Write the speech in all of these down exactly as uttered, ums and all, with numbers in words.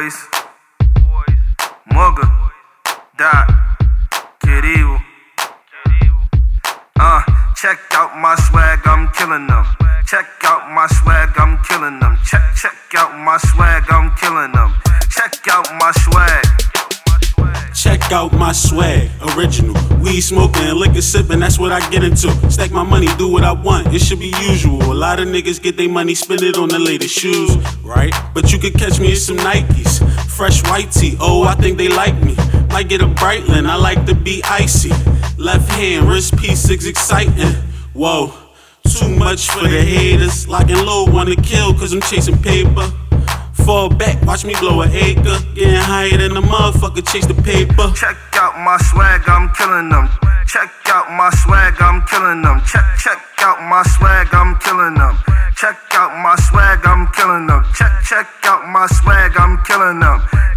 Boys, Moga, Dot, Kiribu. Uh, check out my swag, I'm killing them. Check out my swag, I'm killing them. Check, check out my swag, I'm killing them. Check out my swag. Check out my swag, original. Weed smoking, liquor sipping, that's what I get into. Stack my money, do what I want, it should be usual. A lot of niggas get their money, spend it on the latest shoes, right? But you could catch me in some Nikes, fresh white tee, oh, I think they like me. Might get a Breitling, I like to be icy. Left hand, wrist P six, exciting, whoa. Too much for the haters, lock and low, wanna kill cause I'm chasing paper. Fall back, watch me blow an acre. Getting higher than a motherfucker, chase the paper. Check out my swag, I'm killing them. Check out my swag, I'm killing them. Check, check out my swag, I'm killing them. Check out my swag, I'm killing them. Check, check out my swag, I'm killing them.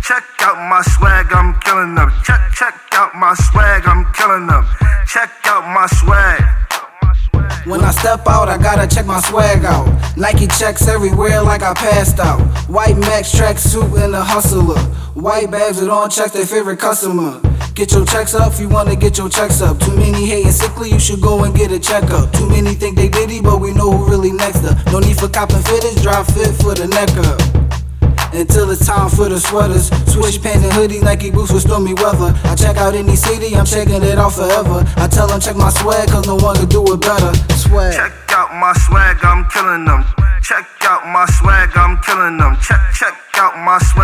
Check out my swag, I'm killing them. Check, check out my swag, I'm killing them. Check out my swag. When I step out, I gotta check my swag out. Nike checks everywhere like I passed out. White Max tracksuit and a hustler. White bags with on checks, their favorite customer. Get your checks up if you wanna get your checks up. Too many hating sickly, you should go and get a checkup. Too many think they diddy, but we know who really next up. No need for copping fitters, drive fit for the neck up. Until it's time for the sweaters, switch pants and hoodies, Nike boots with stormy weather. I check out any city, I'm checking it out forever. I tell them check my swag, cause no one can do it better. Swag. Check out my swag, I'm killing them. Check out my swag, I'm killing them. Check, check out my swag.